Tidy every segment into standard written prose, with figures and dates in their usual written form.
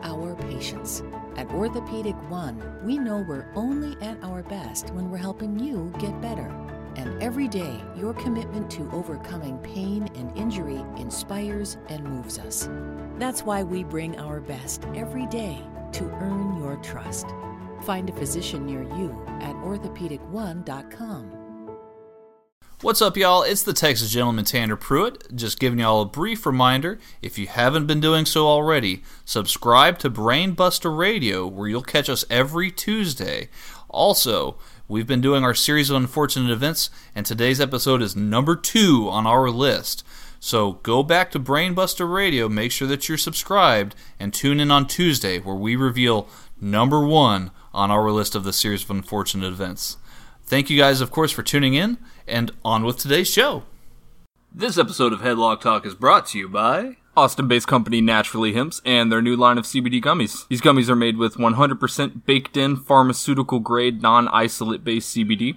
our patients. At Orthopedic One, we know we're only at our best when we're helping you get better. And every day, your commitment to overcoming pain and injury inspires and moves us. That's why we bring our best every day to earn your trust. Find a physician near you at orthopedic1.com. What's up, y'all? It's the Texas Gentleman Tanner Pruitt, just giving y'all a brief reminder, if you haven't been doing so already, subscribe to Brainbuster Radio, where you'll catch us every Tuesday. Also, we've been doing our series of unfortunate events, and today's episode is number 2 on our list. So go back to Brainbuster Radio, make sure that you're subscribed, and tune in on Tuesday, where we reveal number 1 on our list of the series of unfortunate events. Thank you guys, of course, for tuning in, and on with today's show. This episode of Headlock Talk is brought to you by Austin-based company Naturally Hemp's and their new line of CBD gummies. These gummies are made with 100% baked-in, pharmaceutical-grade, non-isolate-based CBD.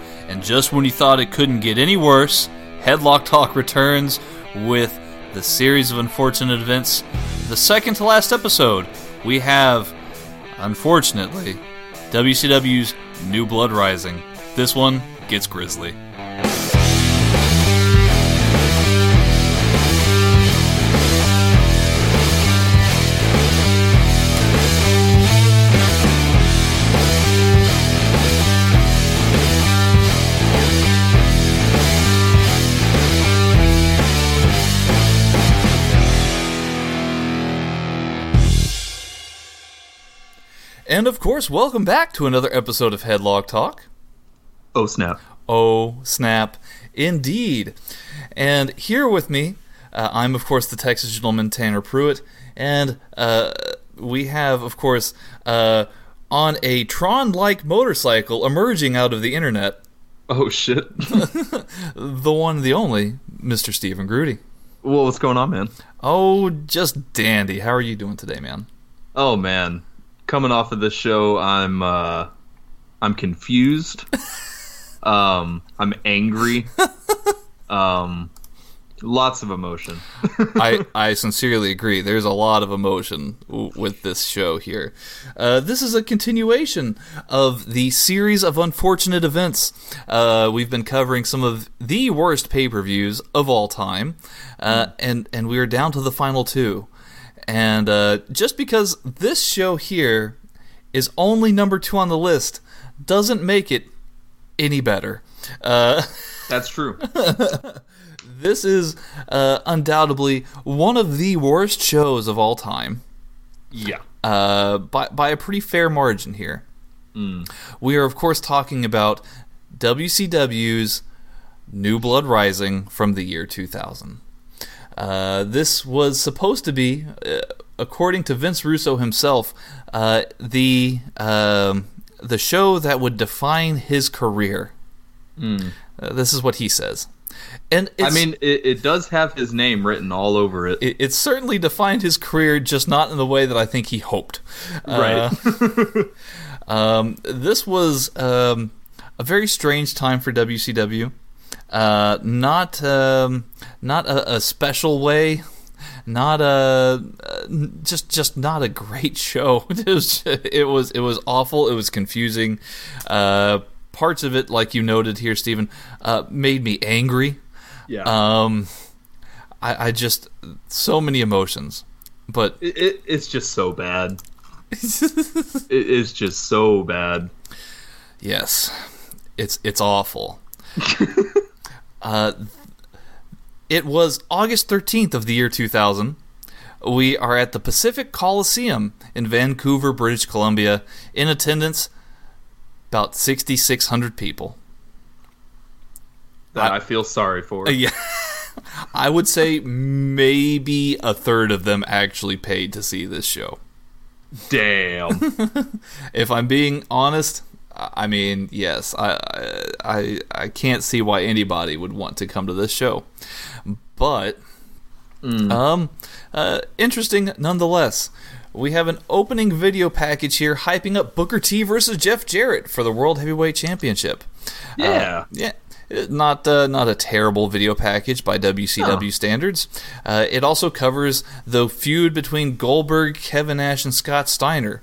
And just when you thought it couldn't get any worse, Headlock Talk returns with the series of unfortunate events. The second to last episode, we have, unfortunately, WCW's New Blood Rising. This one gets grisly. And, of course, welcome back to another episode of Headlock Talk. Oh, snap. Oh, snap. Indeed. And here with me, I'm, of course, the Texas Gentleman, Tanner Pruitt. And we have, of course, on a Tron-like motorcycle emerging out of the internet. Oh, shit. The one, the only, Mr. Stephen Grudy. Well, what's going on, man? Oh, just dandy. How are you doing today, man? Oh, man. Coming off of this show, I'm confused. I'm angry. Lots of emotion. I sincerely agree. There's a lot of emotion with this show here. This is a continuation of the series of unfortunate events. We've been covering some of the worst pay-per-views of all time, and we are down to the final 2. And just because this show here is only number 2 on the list doesn't make it any better. That's true. This is undoubtedly one of the worst shows of all time. Yeah. By a pretty fair margin here. Mm. We are, of course, talking about WCW's New Blood Rising from the year 2000. This was supposed to be according to Vince Russo himself, the show that would define his career. This is what he says. And I mean, it does have his name written all over it. It certainly defined his career, just not in the way that I think he hoped. Right. This was a very strange time for WCW. Not a special way. Not not a great show. It was awful. It was confusing. Parts of it, like you noted here, Stephen, made me angry. Yeah. I just, so many emotions, but it's just so bad. It's just so bad. Yes, it's awful. It was August 13th of the year 2000. We are at the Pacific Coliseum in Vancouver, British Columbia. In attendance, about 6,600 people. That I feel sorry for. Yeah, I would say maybe a third of them actually paid to see this show. Damn. If I'm being honest, I mean, yes, I can't see why anybody would want to come to this show, but interesting nonetheless. We have an opening video package here hyping up Booker T versus Jeff Jarrett for the World Heavyweight Championship. Yeah. Yeah. Not a terrible video package by WCW standards. It also covers the feud between Goldberg, Kevin Nash, and Scott Steiner.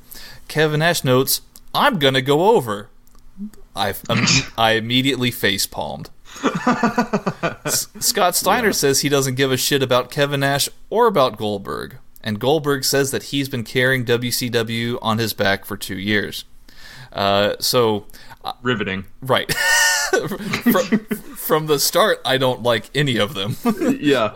Kevin Nash notes, "I'm going to go over." I immediately facepalmed. Scott Steiner says he doesn't give a shit about Kevin Nash or about Goldberg. And Goldberg says that he's been carrying WCW on his back for 2 years. Riveting. Right. from the start, I don't like any of them. Yeah.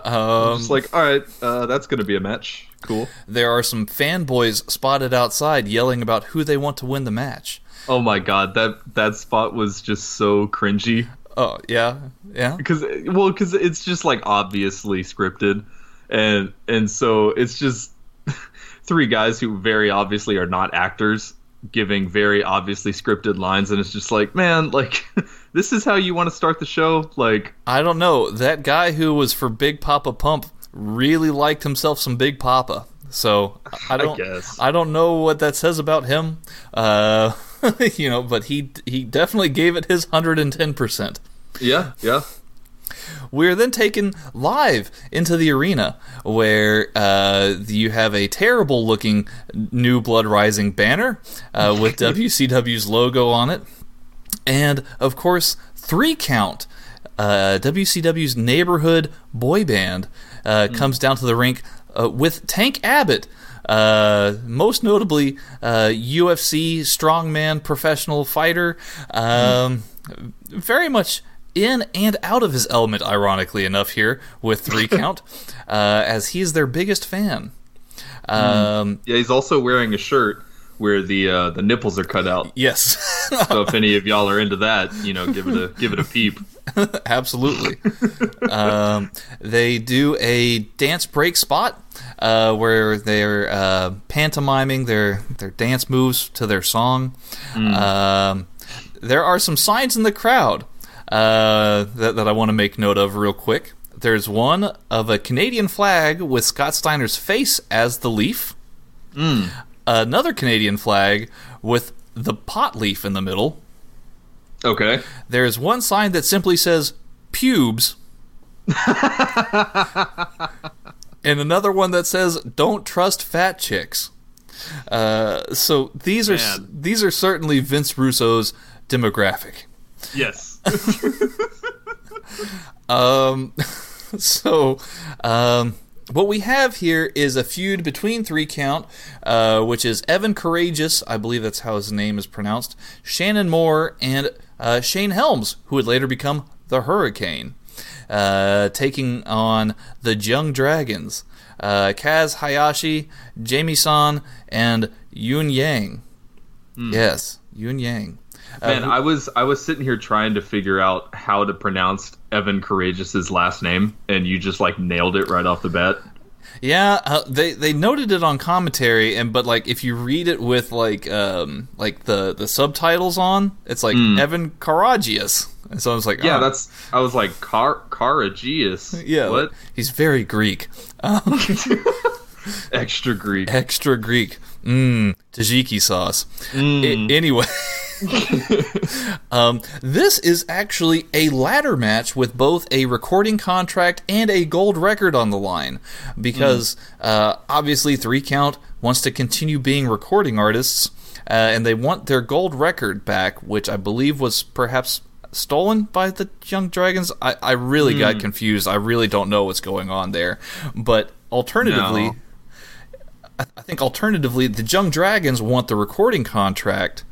Just like, all right, that's going to be a match. Cool. There are some fanboys spotted outside yelling about who they want to win the match. Oh, my God. That spot was just so cringy. Oh, yeah. Yeah. Because it's just, like, obviously scripted. And so it's just three guys who very obviously are not actors giving very obviously scripted lines, and it's just like, man, like, this is how you want to start the show? Like, I don't know. That guy who was for Big Papa Pump really liked himself some Big Papa. So I don't know what that says about him. You know, but he definitely gave it his 110%. Yeah, yeah. We're then taken live into the arena where you have a terrible-looking New Blood Rising banner with WCW's logo on it. And, of course, Three Count, WCW's neighborhood boy band, comes down to the rink with Tank Abbott, most notably UFC strongman professional fighter, very much in and out of his element, ironically enough, here with Three Count, as he's their biggest fan. Yeah, he's also wearing a shirt where the nipples are cut out. Yes. So if any of y'all are into that, you know, give it a peep. Absolutely. They do a dance break spot where they're pantomiming their dance moves to their song. There are some signs in the crowd that I want to make note of real quick. There's one of a Canadian flag with Scott Steiner's face as the leaf. Another Canadian flag with the pot leaf in the middle. Okay. There's one sign that simply says pubes. And another one that says don't trust fat chicks. So these are certainly Vince Russo's demographic. Yes. What we have here is a feud between Three Count, which is Evan Karagias, I believe that's how his name is pronounced, Shannon Moore, and Shane Helms, who would later become the Hurricane, taking on the Jung Dragons, Kaz Hayashi, Jamie San, and Yun Yang. Yes, Yun Yang. Man, I was sitting here trying to figure out how to pronounce Evan Karagias' last name, and you just, like, nailed it right off the bat. Yeah, they noted it on commentary, but if you read it with the subtitles on, it's Evan Karagias. And so I was like, Karagias. Yeah, what? He's very Greek. Extra Greek. Extra Greek. Tzatziki sauce. Anyway. This is actually a ladder match with both a recording contract and a gold record on the line, because obviously Three Count wants to continue being recording artists, and they want their gold record back, which I believe was perhaps stolen by the Jung Dragons. I really got confused. I really don't know what's going on there, but alternatively, I think the Jung Dragons want the recording contract.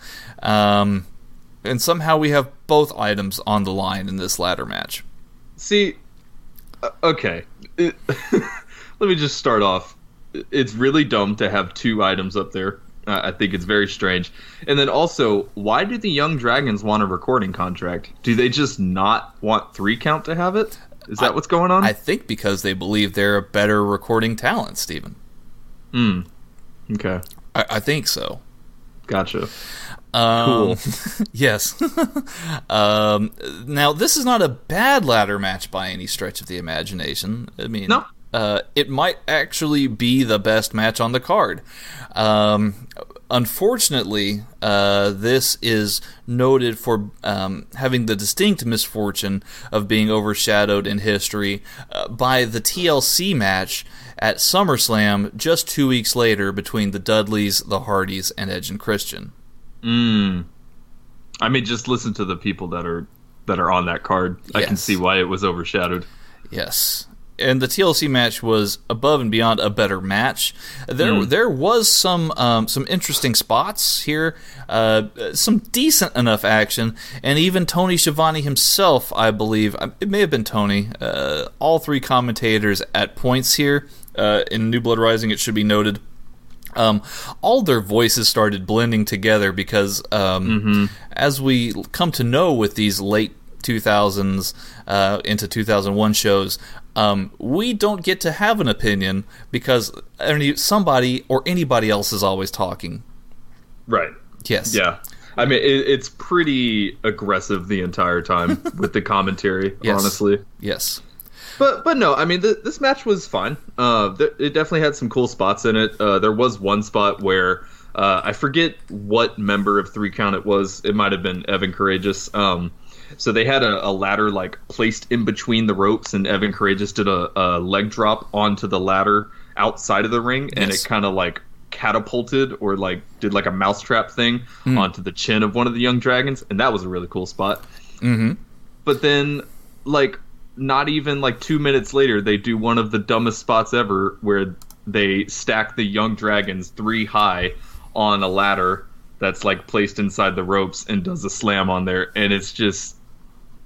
And somehow we have both items on the line in this ladder match. See, okay. Let me just start off. It's really dumb to have two items up there. I think it's very strange. And then also, why do the Young Dragons want a recording contract? Do they just not want Three Count to have it? Is that what's going on? I think because they believe they're a better recording talent, Steven. Okay. I think so. Gotcha. Cool. Yes. Now, this is not a bad ladder match by any stretch of the imagination. I mean, no. It might actually be the best match on the card. Unfortunately, this is noted for having the distinct misfortune of being overshadowed in history by the TLC match at SummerSlam just 2 weeks later between the Dudleys, the Hardys, and Edge and Christian. I mean, just listen to the people that are on that card. Yes. I can see why it was overshadowed. Yes. And the TLC match was above and beyond a better match. There was some interesting spots here, some decent enough action, and even Tony Schiavone himself, I believe, it may have been Tony, all three commentators at points here in New Blood Rising, it should be noted. All their voices started blending together because as we come to know with these late 2000s into 2001 shows, we don't get to have an opinion because somebody or anybody else is always talking. Right. Yes. Yeah. I mean, it's pretty aggressive the entire time with the commentary, honestly. Yes. But no, I mean, this match was fine. It definitely had some cool spots in it. There was one spot where I forget what member of Three Count it was. It might have been Evan Karagias. So they had a ladder placed in between the ropes, and Evan Karagias did a leg drop onto the ladder outside of the ring, and it kind of catapulted or did a mousetrap thing onto the chin of one of the Young Dragons, and that was a really cool spot. Mm-hmm. But then not even 2 minutes later, they do one of the dumbest spots ever where they stack the Young Dragons 3 high on a ladder that's placed inside the ropes and does a slam on there. And it's just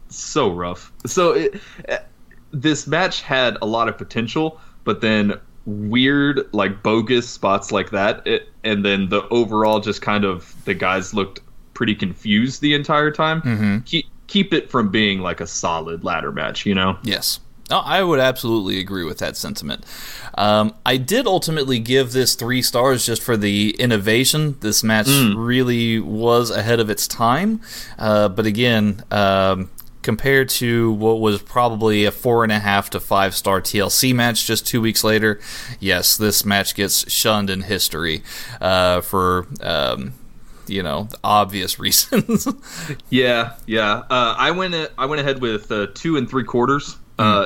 so rough. So this match had a lot of potential, but then weird, bogus spots like that. And then the overall just kind of the guys looked pretty confused the entire time. Mm-hmm. Keep it from being a solid ladder match, you know? Yes. No, I would absolutely agree with that sentiment. I did ultimately give this 3 stars just for the innovation. This match really was ahead of its time. But again, compared to what was probably a 4.5 to 5-star TLC match just 2 weeks later, yes, this match gets shunned in history for... obvious reasons. Yeah. I went ahead with 2 3/4.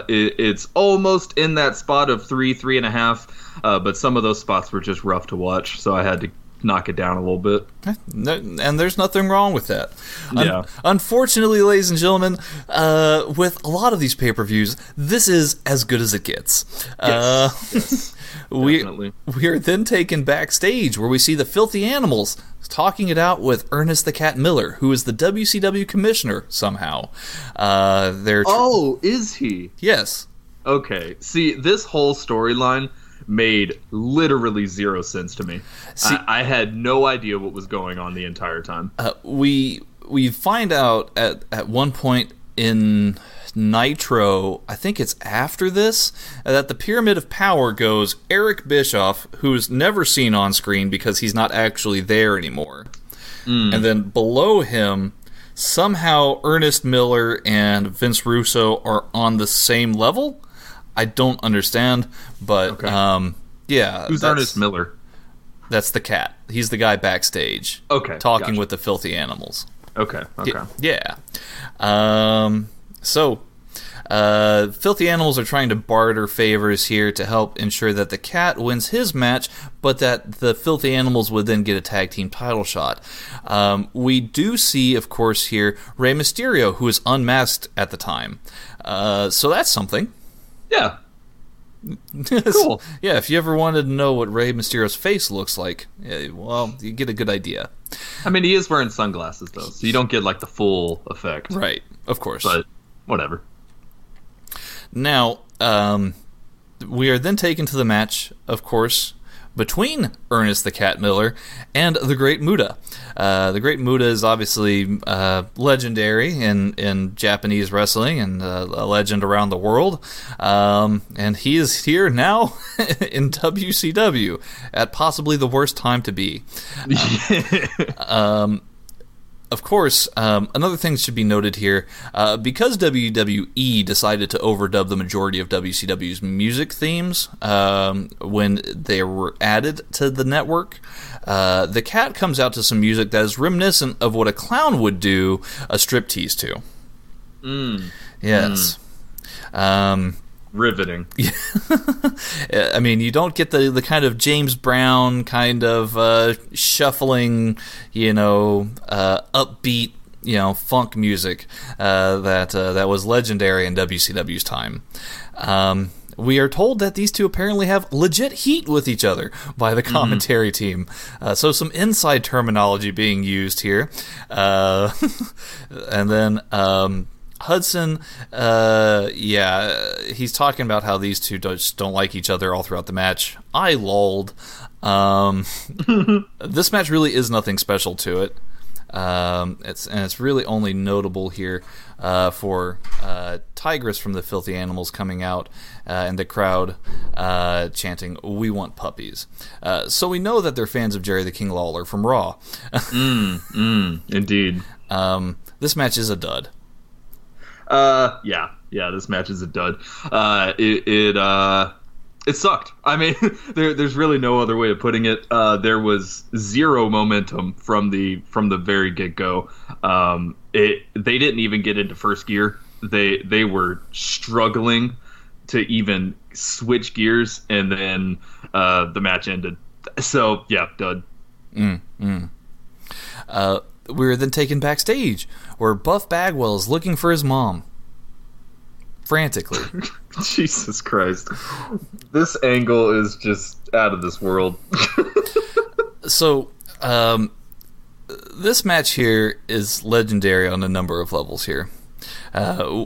It's almost in that spot of 3, 3.5. But some of those spots were just rough to watch, so I had to knock it down a little bit. And there's nothing wrong with that. Yeah. Unfortunately, ladies and gentlemen, with a lot of these pay-per-views, this is as good as it gets. Yes. Yes. We are then taken backstage where we see the Filthy Animals talking it out with Ernest the Cat Miller, who is the WCW commissioner somehow. Is he? Yes. Okay. See, this whole storyline made literally 0 sense to me. See, I had no idea what was going on the entire time. We find out at one point in Nitro, I think it's after this, that the Pyramid of Power goes Eric Bischoff, who's never seen on screen because he's not actually there anymore. Mm. And then below him, somehow Ernest Miller and Vince Russo are on the same level. I don't understand, but okay. Yeah. Who's Ernest Miller? That's the cat. He's the guy backstage. Okay. Talking with the Filthy Animals. Okay. Yeah. So, Filthy Animals are trying to barter favors here to help ensure that the cat wins his match, but that the Filthy Animals would then get a tag team title shot. We do see, of course, here Rey Mysterio, who is unmasked at the time. So that's something. Yeah. Cool. Yeah, if you ever wanted to know what Rey Mysterio's face looks like, well, you get a good idea. I mean, he is wearing sunglasses, though, so you don't get, like, the full effect. Right, of course. But whatever. Now, we are then taken to the match, of course, between Ernest the Cat Miller and the Great Muta. The Great Muta is obviously legendary in Japanese wrestling and a legend around the world. And he is here now in WCW at possibly the worst time to be. Of course, another thing should be noted here, because WWE decided to overdub the majority of WCW's music themes when they were added to the network, the cat comes out to some music that is reminiscent of what a clown would do a striptease to. Mm. Yes. Mm. Riveting. I mean, you don't get the kind of James Brown kind of shuffling, upbeat, funk music that was legendary in WCW's time. We are told that these two apparently have legit heat with each other by the commentary team. So some inside terminology being used here. And then... Hudson, he's talking about how these two just don't like each other all throughout the match. I lulled. This match really is nothing special to it. It's really only notable here for Tigress from the Filthy Animals coming out and the crowd chanting, "We want puppies." So we know that they're fans of Jerry the King Lawler from Raw. Indeed. This match is a dud. This match is a dud. It sucked. I mean, there's really no other way of putting it. There was zero momentum from the very get go. They didn't even get into first gear. They were struggling to even switch gears, and then the match ended. So yeah, dud. We were then taken backstage, where Buff Bagwell is looking for his mom. Frantically. Jesus Christ. This angle is just out of this world. So, this match here is legendary on a number of levels here.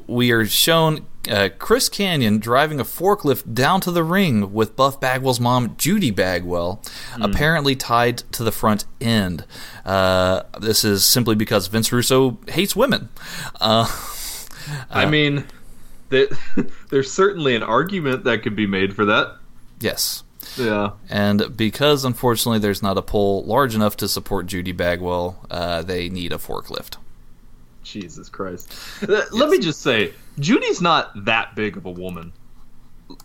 We are shown Chris Kanyon driving a forklift down to the ring with Buff Bagwell's mom, Judy Bagwell, apparently tied to the front end. This is simply because Vince Russo hates women. I mean, there's certainly an argument that could be made for that. Yes. Yeah. And because, unfortunately, there's not a pole large enough to support Judy Bagwell, they need a forklift. Jesus Christ. Let me just say, Judy's not that big of a woman.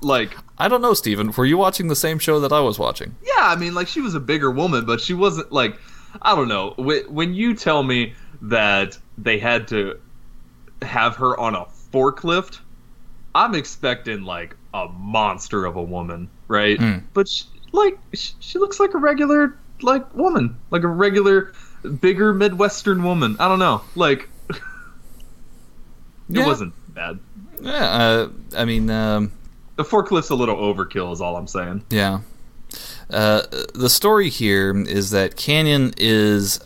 Like, I don't know, Steven. Were you watching the same show that I was watching? Yeah, I mean, like, she was a bigger woman, but she wasn't, like, I don't know. When you tell me that they had to have her on a forklift, I'm expecting, like, a monster of a woman, right? Mm. But, she looks like a regular, like, woman. Like a regular, bigger Midwestern woman. I don't know. Like... It wasn't bad. Yeah, I mean... the forklift's a little overkill is all I'm saying. Yeah. The story here is that Kanyon is,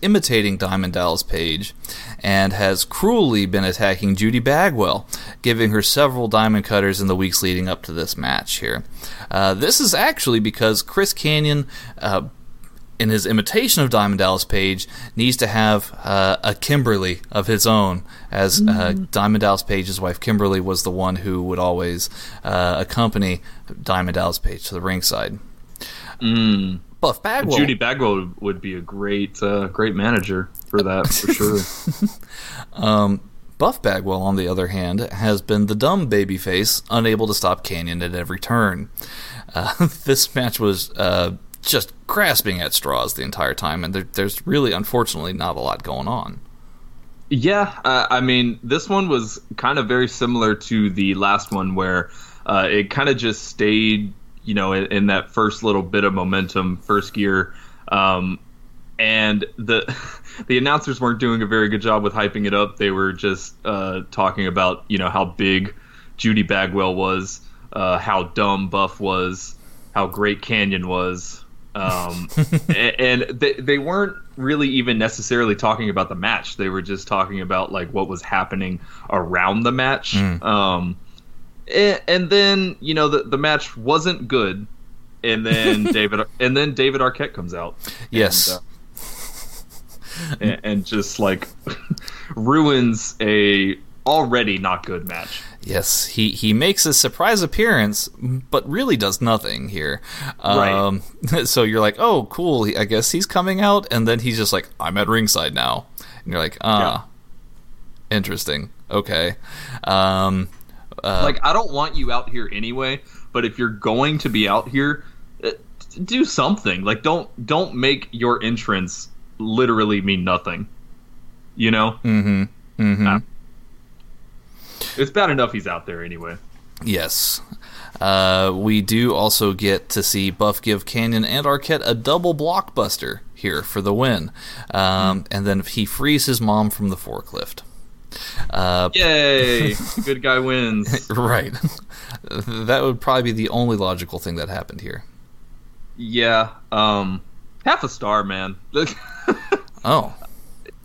imitating Diamond Dallas Page and has cruelly been attacking Judy Bagwell, giving her several diamond cutters in the weeks leading up to this match here. This is actually because Chris Kanyon... in his imitation of Diamond Dallas Page, needs to have a Kimberly of his own, as Diamond Dallas Page's wife Kimberly was the one who would always accompany Diamond Dallas Page to the ringside. Buff Bagwell. Judy Bagwell would be a great great manager for that, for sure. Buff Bagwell, on the other hand, has been the dumb babyface, unable to stop Kanyon at every turn. This match was just grasping at straws the entire time, and there's really, unfortunately, not a lot going on. Yeah, I mean, this one was kind of very similar to the last one, where it kind of just stayed, you know, in that first little bit of momentum, first gear, and the announcers weren't doing a very good job with hyping it up. They were just talking about, you know, how big Judy Bagwell was, how dumb Buff was, how great Kanyon was, and they weren't really even necessarily talking about the match. They were just talking about, like, what was happening around the match. And then, you know, the match wasn't good, and then David Arquette comes out. Yes. And just, like, ruins a already not good match. Yes, he makes a surprise appearance, but really does nothing here. Right. So you're like, oh, cool, I guess he's coming out, and then he's just like, I'm at ringside now. And you're like, interesting, okay. Like, I don't want you out here anyway, but if you're going to be out here, do something. Like, don't make your entrance literally mean nothing. You know? It's bad enough he's out there anyway. Yes. We do also get to see Buff give Kanyon and Arquette a double blockbuster here for the win. And then he frees his mom from the forklift. Yay! Good guy wins. Right. That would probably be the only logical thing that happened here. Yeah. Half a star, man. Oh.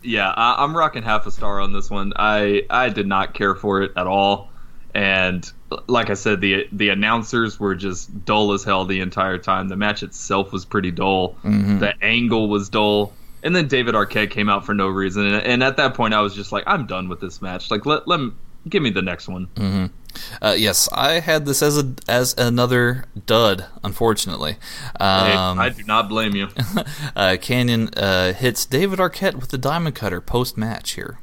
Yeah, I'm rocking half a star on this one. I did not care for it at all. And like I said, the announcers were just dull as hell the entire time. The match itself was pretty dull. The angle was dull. And then David Arquette came out for no reason, and at that point I was just like, I'm done with this match. Like, let me, give me the next one. Yes, I had this as another dud, unfortunately. Hey, I do not blame you. Kanyon hits David Arquette with the Diamond Cutter post-match here.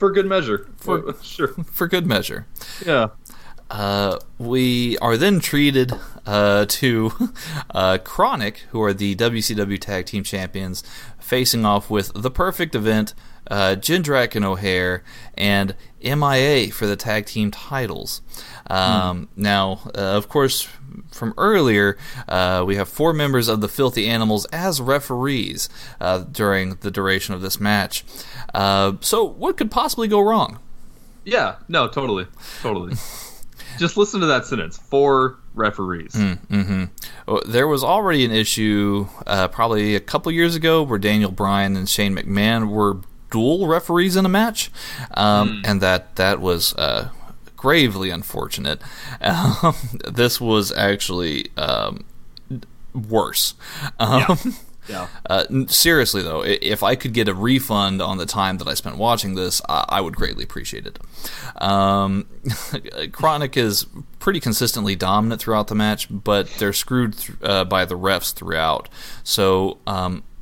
For good measure. Sure. For good measure. Yeah. We are then treated to Kronik, who are the WCW Tag Team Champions, facing off with The Perfect Event, Jindrak and O'Hare, and MIA for the tag team titles. Now, of course, from earlier, we have four members of the Filthy Animals as referees during the duration of this match. So what could possibly go wrong? Yeah, no, totally. Just listen to that sentence. Four referees. There was already an issue probably a couple years ago where Daniel Bryan and Shane McMahon were dual referees in a match, and that was gravely unfortunate. This was actually worse. Yeah. Seriously, though, if I could get a refund on the time that I spent watching this, I would greatly appreciate it. Kronik is pretty consistently dominant throughout the match, but they're screwed by the refs throughout. So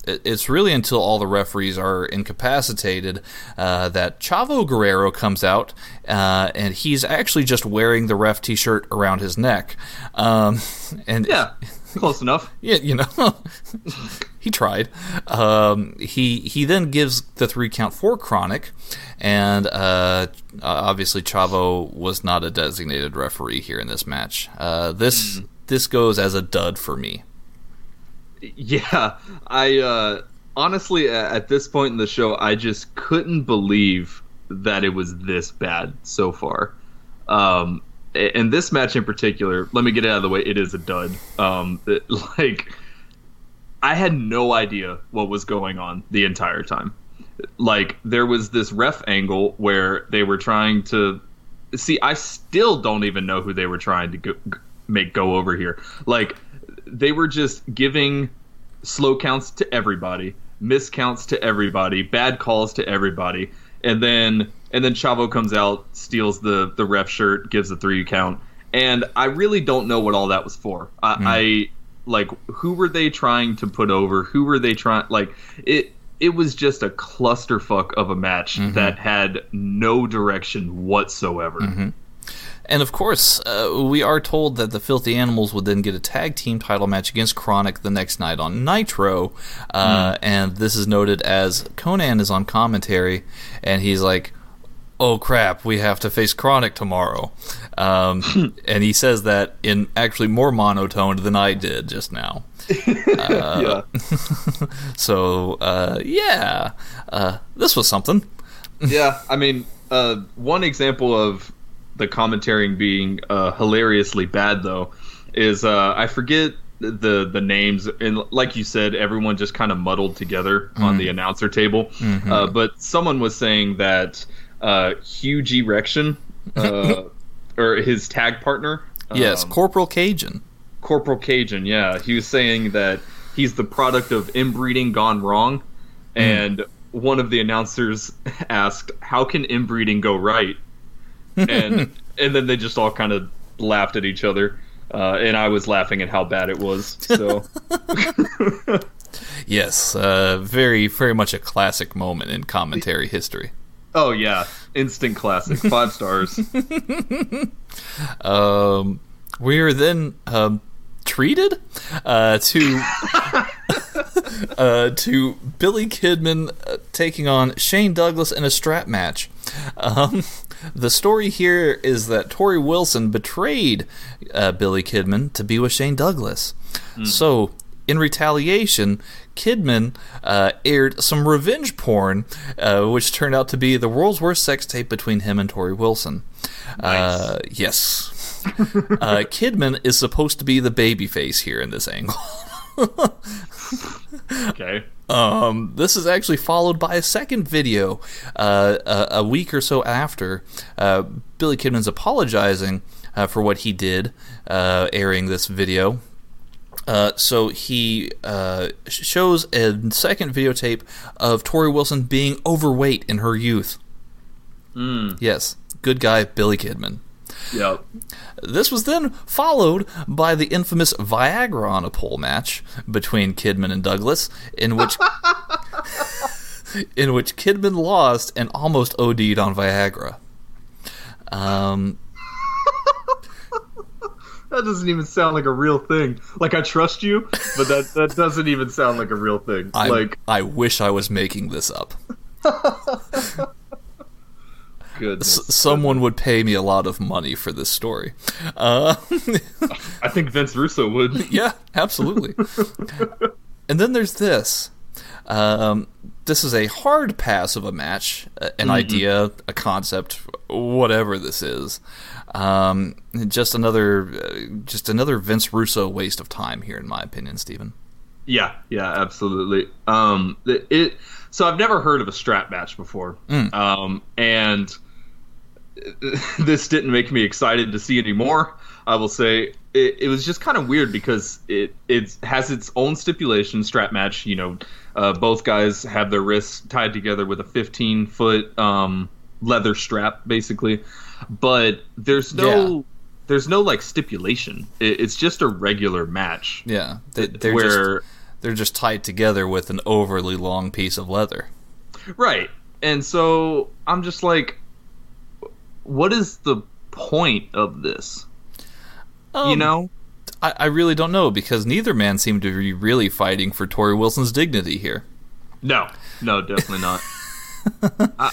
it's really until all the referees are incapacitated that Chavo Guerrero comes out, and he's actually just wearing the ref t-shirt around his neck. Yeah. Close enough. Yeah, you know, he tried. He then gives the 3 count for Kronik, and obviously Chavo was not a designated referee here in this match. This goes as a dud for me. Yeah, I honestly at this point in the show, I just couldn't believe that it was this bad so far. And this match in particular, let me get it out of the way, it is a dud. Like, I had no idea what was going on the entire time. Like, there was this ref angle where they were trying to... See, I still don't even know who they were trying to make go over here. Like, they were just giving slow counts to everybody, miscounts to everybody, bad calls to everybody, and then Chavo comes out, steals the ref shirt, gives a 3 count, and I really don't know what all that was for. I like, who were they trying to put over? Who were they trying? Like, it was just a clusterfuck of a match that had no direction whatsoever. And of course, we are told that the Filthy Animals would then get a tag team title match against Kronik the next night on Nitro, and this is noted as Conan is on commentary, and he's like, "Oh crap, we have to face Kronik tomorrow," and he says that in actually more monotone than I did just now. So this was something. I mean, one example of the commentating being hilariously bad, though, is I forget the names, and like you said, everyone just kind of muddled together on the announcer table. But someone was saying that Huge Erection, or his tag partner, Corporal Cajun, he was saying that he's the product of inbreeding gone wrong, and one of the announcers asked, "How can inbreeding go right?" And then they just all kind of laughed at each other, and I was laughing at how bad it was. So, yes, very, very much a classic moment in commentary history. Oh yeah, instant classic, 5 stars. We are then treated to to Billy Kidman taking on Shane Douglas in a strap match. The story here is that Tori Wilson betrayed Billy Kidman to be with Shane Douglas. So, in retaliation, Kidman aired some revenge porn, which turned out to be the world's worst sex tape between him and Tori Wilson. Nice. Yes. Kidman is supposed to be the babyface here in this angle. Okay. This is actually followed by a second video a week or so after. Billy Kidman's apologizing for what he did, airing this video. So he shows a second videotape of Tori Wilson being overweight in her youth. Yes, good guy Billy Kidman. Yep. This was then followed by the infamous Viagra on a pole match between Kidman and Douglas, in which Kidman lost and almost OD'd on Viagra. That doesn't even sound like a real thing. Like, I trust you, but that doesn't even sound like a real thing. I wish I was making this up. Goodness. Someone would pay me a lot of money for this story. I think Vince Russo would. Yeah, absolutely. And then there's this. This is a hard pass of a match, an idea, a concept, whatever this is. Just another Vince Russo waste of time here, in my opinion, Stephen. Yeah, absolutely. So I've never heard of a strap match before, and this didn't make me excited to see anymore. I will say it was just kind of weird because it has its own stipulation. Strap match, both guys have their wrists tied together with a 15-foot leather strap, basically. But there's no like stipulation. It's just a regular match. Yeah, they're just tied together with an overly long piece of leather. Right, and so I'm just like, what is the point of this? I really don't know, because neither man seemed to be really fighting for Tori Wilson's dignity here. No, definitely not.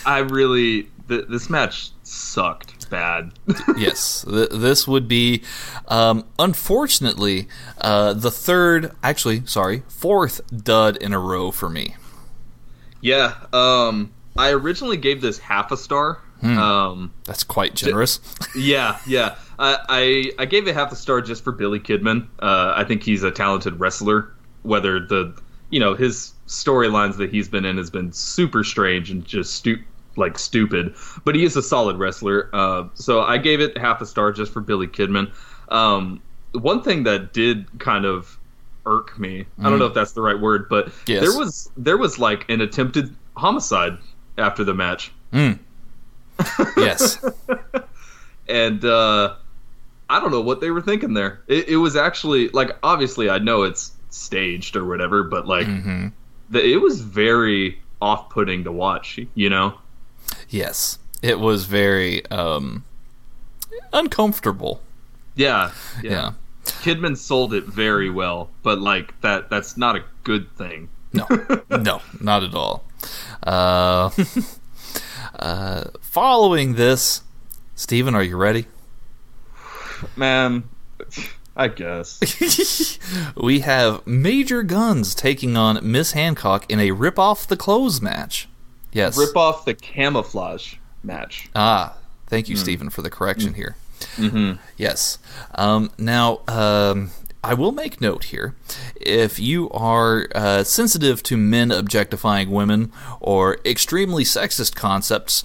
I really, this match sucked bad. Yes, this would be, unfortunately, the fourth dud in a row for me. Yeah, I originally gave this 0.5 star. That's quite generous. Yeah. I gave it 0.5 star just for Billy Kidman. I think he's a talented wrestler. Whether his storylines that he's been in has been super strange and just stupid, but he is a solid wrestler. So I gave it 0.5 star just for Billy Kidman. One thing that did kind of irk me. I don't know if that's the right word, but yes. there was like an attempted homicide after the match. Mm. Yes. And I don't know what they were thinking there. It was actually, like, obviously I know it's staged or whatever, but like it was very off-putting to watch, you know? Yes. It was very uncomfortable. Yeah. Kidman sold it very well, but like that's not a good thing. No, not at all. Following this, Steven, are you ready? Man, I guess. We have Major Guns taking on Miss Hancock in a rip off the clothes match. Yes. Rip off the camouflage match. Ah, thank you, Steven, for the correction here. Mm-hmm. Yes. Now, I will make note here. If you are sensitive to men objectifying women or extremely sexist concepts,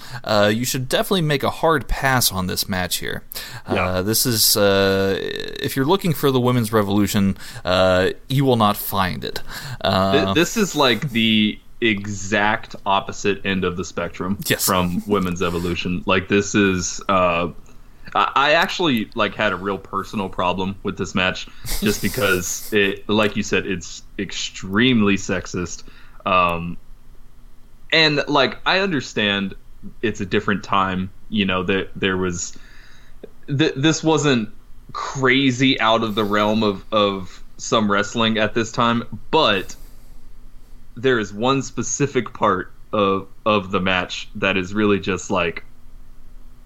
you should definitely make a hard pass on this match here. Yeah. This is, if you're looking for the women's revolution, you will not find it. This is like the exact opposite end of the spectrum from women's evolution. Like, this is... I actually like had a real personal problem with this match, just because it, like you said, it's extremely sexist, and like I understand it's a different time. You know, this wasn't crazy out of the realm of some wrestling at this time, but there is one specific part of the match that is really just like,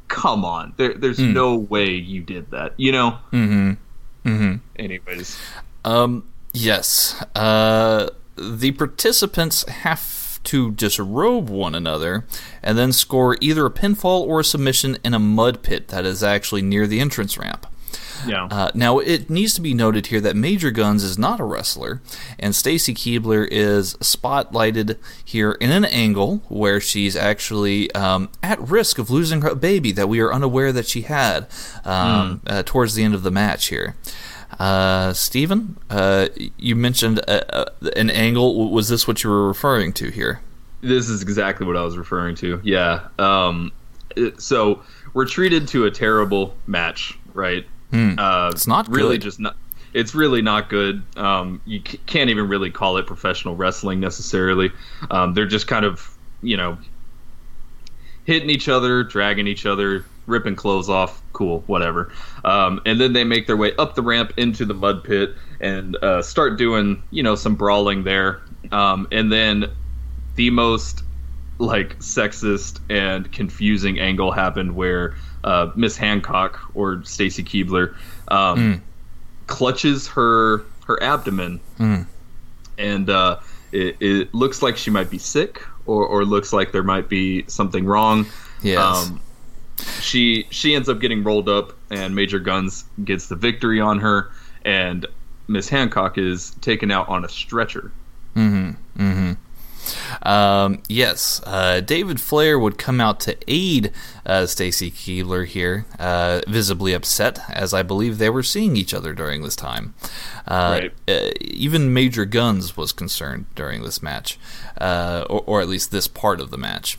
come on, there's no way you did that, you know? Anyways. Yes. The participants have to disrobe one another and then score either a pinfall or a submission in a mud pit that is actually near the entrance ramp. Yeah. Now, it needs to be noted here that Major Guns is not a wrestler, and Stacy Keibler is spotlighted here in an angle where she's actually at risk of losing her baby that we are unaware that she had towards the end of the match here. Steven, you mentioned an angle. Was this what you were referring to here? This is exactly what I was referring to, yeah. So, we're treated to a terrible match, right? It's not really good. It's really not good. You can't even really call it professional wrestling necessarily. They're just kind of, you know, hitting each other, dragging each other, ripping clothes off. Cool, whatever. And then they make their way up the ramp into the mud pit and start doing, you know, some brawling there. And then the most like sexist and confusing angle happened where Miss Hancock or Stacy Keibler clutches her abdomen, and it looks like she might be sick, or looks like there might be something wrong. Yes. She ends up getting rolled up, and Major Guns gets the victory on her, and Miss Hancock is taken out on a stretcher. Yes, David Flair would come out to aid Stacy Keibler here, visibly upset, as I believe they were seeing each other during this time. Even Major Guns was concerned during this match, or at least this part of the match.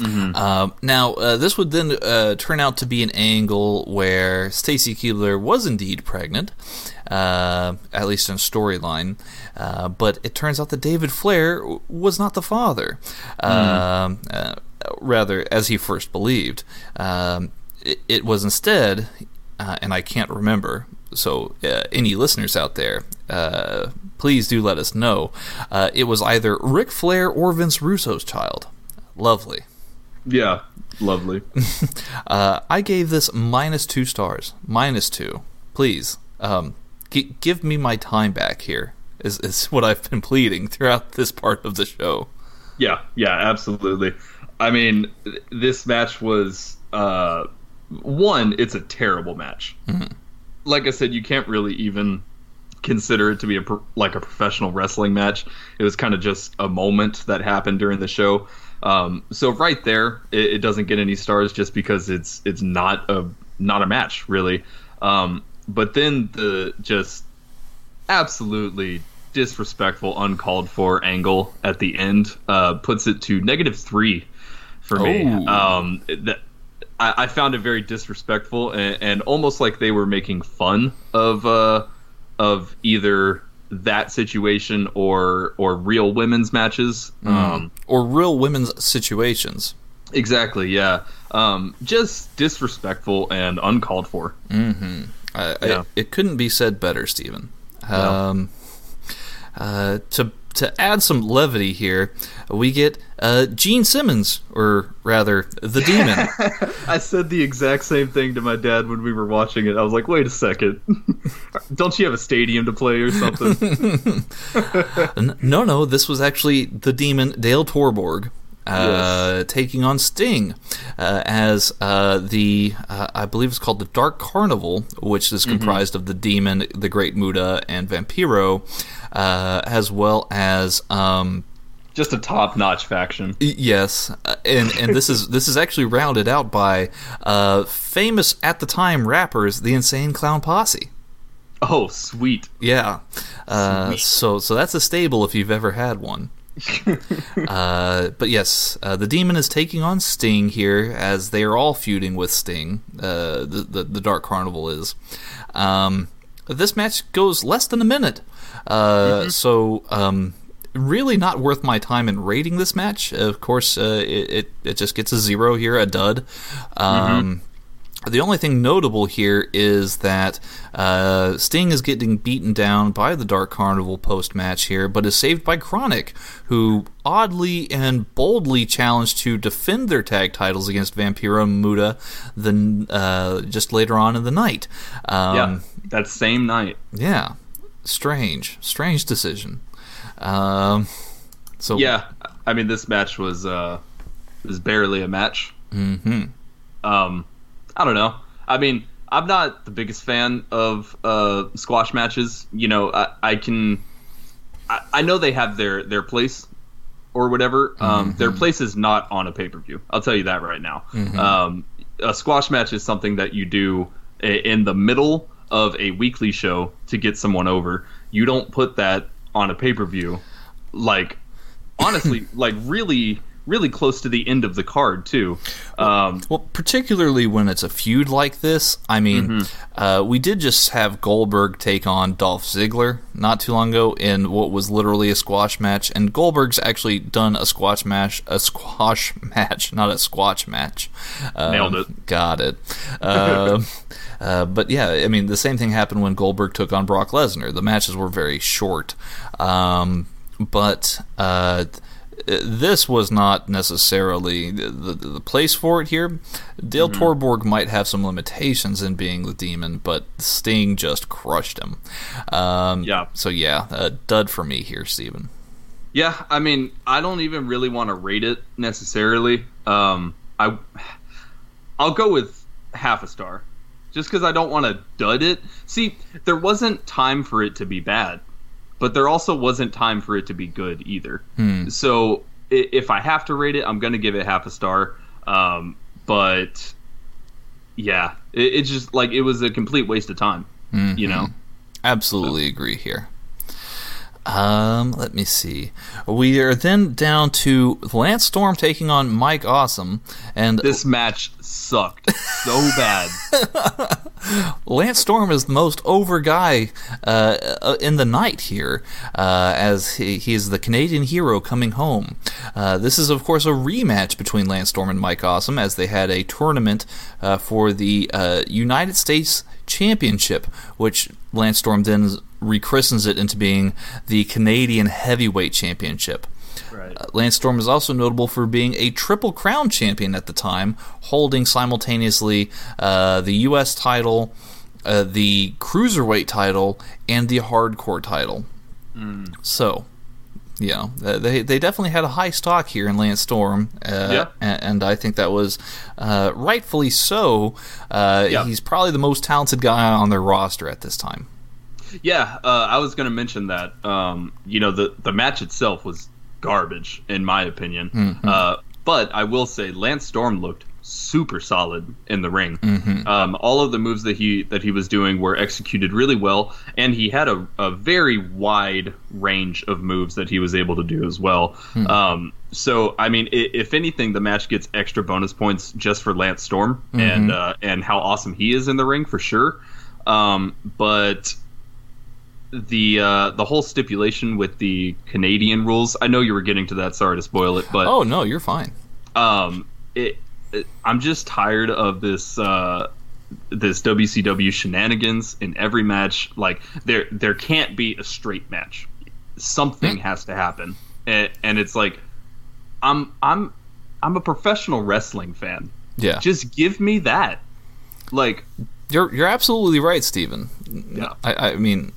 Now, this would then turn out to be an angle where Stacy Keibler was indeed pregnant, at least in storyline, but it turns out that David Flair was not the father, rather, as he first believed. It was instead, and I can't remember, so any listeners out there, please do let us know, it was either Ric Flair or Vince Russo's child. Lovely. Yeah, lovely. I gave this -2 stars. -2. Please, give me my time back here, is what I've been pleading throughout this part of the show. Yeah, absolutely. I mean, this match was, one, it's a terrible match. Like I said, you can't really even consider it to be a professional wrestling match. It was kind of just a moment that happened during the show. So right there, it doesn't get any stars just because it's not a match really. But then the just absolutely disrespectful, uncalled for angle at the end puts it to -3 for me. I found it very disrespectful and almost like they were making fun of either that situation or real women's matches or real women's situations. Exactly, yeah. Just disrespectful and uncalled for. Mm-hmm. It couldn't be said better, Steven. To add some levity here, we get Gene Simmons, or rather, the Demon. I said the exact same thing to my dad when we were watching it. I was like, wait a second. Don't you have a stadium to play or something? No, this was actually the Demon, Dale Torborg. Yes. Taking on Sting as the I believe it's called the Dark Carnival, which is comprised of the Demon, the Great Muta, and Vampiro, as well as just a top-notch faction. Yes, and this is actually rounded out by famous at the time rappers, the Insane Clown Posse. Oh, sweet! Yeah, sweet. So that's a stable if you've ever had one. But yes, the Demon is taking on Sting here, as they are all feuding with Sting. The Dark Carnival is. This match goes less than a minute, so really not worth my time in rating this match. Of course, it just gets a 0 here, a dud. The only thing notable here is that Sting is getting beaten down by the Dark Carnival post-match here, but is saved by Kronik, who oddly and boldly challenged to defend their tag titles against Vampiro and Muta just later on in the night. That same night. Yeah. Strange decision. This match was barely a match. I don't know. I mean, I'm not the biggest fan of squash matches. You know, I know they have their place or whatever. Their place is not on a pay-per-view. I'll tell you that right now. A squash match is something that you do in the middle of a weekly show to get someone over. You don't put that on a pay-per-view. Like, honestly, like really... really close to the end of the card, too. Particularly when it's a feud like this. I mean, we did just have Goldberg take on Dolph Ziggler not too long ago in what was literally a squash match, and Goldberg's actually done a squash match, not a squash match. Nailed it. Got it. But yeah, I mean, the same thing happened when Goldberg took on Brock Lesnar. The matches were very short. This was not necessarily the place for it here. Dale Torborg might have some limitations in being the Demon, but Sting just crushed him. Dud for me here, Steven. Yeah, I mean, I don't even really want to rate it necessarily. I'll go with half a star, just because I don't want to dud it. See, there wasn't time for it to be bad. But there also wasn't time for it to be good either. So if I have to rate it, I'm going to give it half a star. But yeah, it's just like it was a complete waste of time. You know, absolutely agree here. Let me see. We are then down to Lance Storm taking on Mike Awesome, and this match sucked so bad. Lance Storm is the most over guy in the night here, as he is the Canadian hero coming home. This is, of course, a rematch between Lance Storm and Mike Awesome, as they had a tournament for the United States Championship, which Lance Storm then rechristens it into being the Canadian Heavyweight Championship. Right. Lance Storm is also notable for being a Triple Crown champion at the time, holding simultaneously the U.S. title, the Cruiserweight title, and the Hardcore title. So, yeah, they definitely had a high stock here in Lance Storm, and I think that was rightfully so. He's probably the most talented guy on their roster at this time. Yeah, I was going to mention that. The match itself was garbage, in my opinion. But I will say Lance Storm looked super solid in the ring. Mm-hmm. All of the moves that he was doing were executed really well, and he had a very wide range of moves that he was able to do as well. Mm-hmm. So, I mean, if anything, the match gets extra bonus points just for Lance Storm mm-hmm. and how awesome he is in the ring for sure. But the whole stipulation with the Canadian rules, I know you were getting to that. Sorry to spoil it, but oh no, you're fine. I'm just tired of this WCW shenanigans in every match. Like there can't be a straight match. Something has to happen, and it's like I'm a professional wrestling fan. Yeah, just give me that. Like you're absolutely right, Stephen. Yeah, I mean,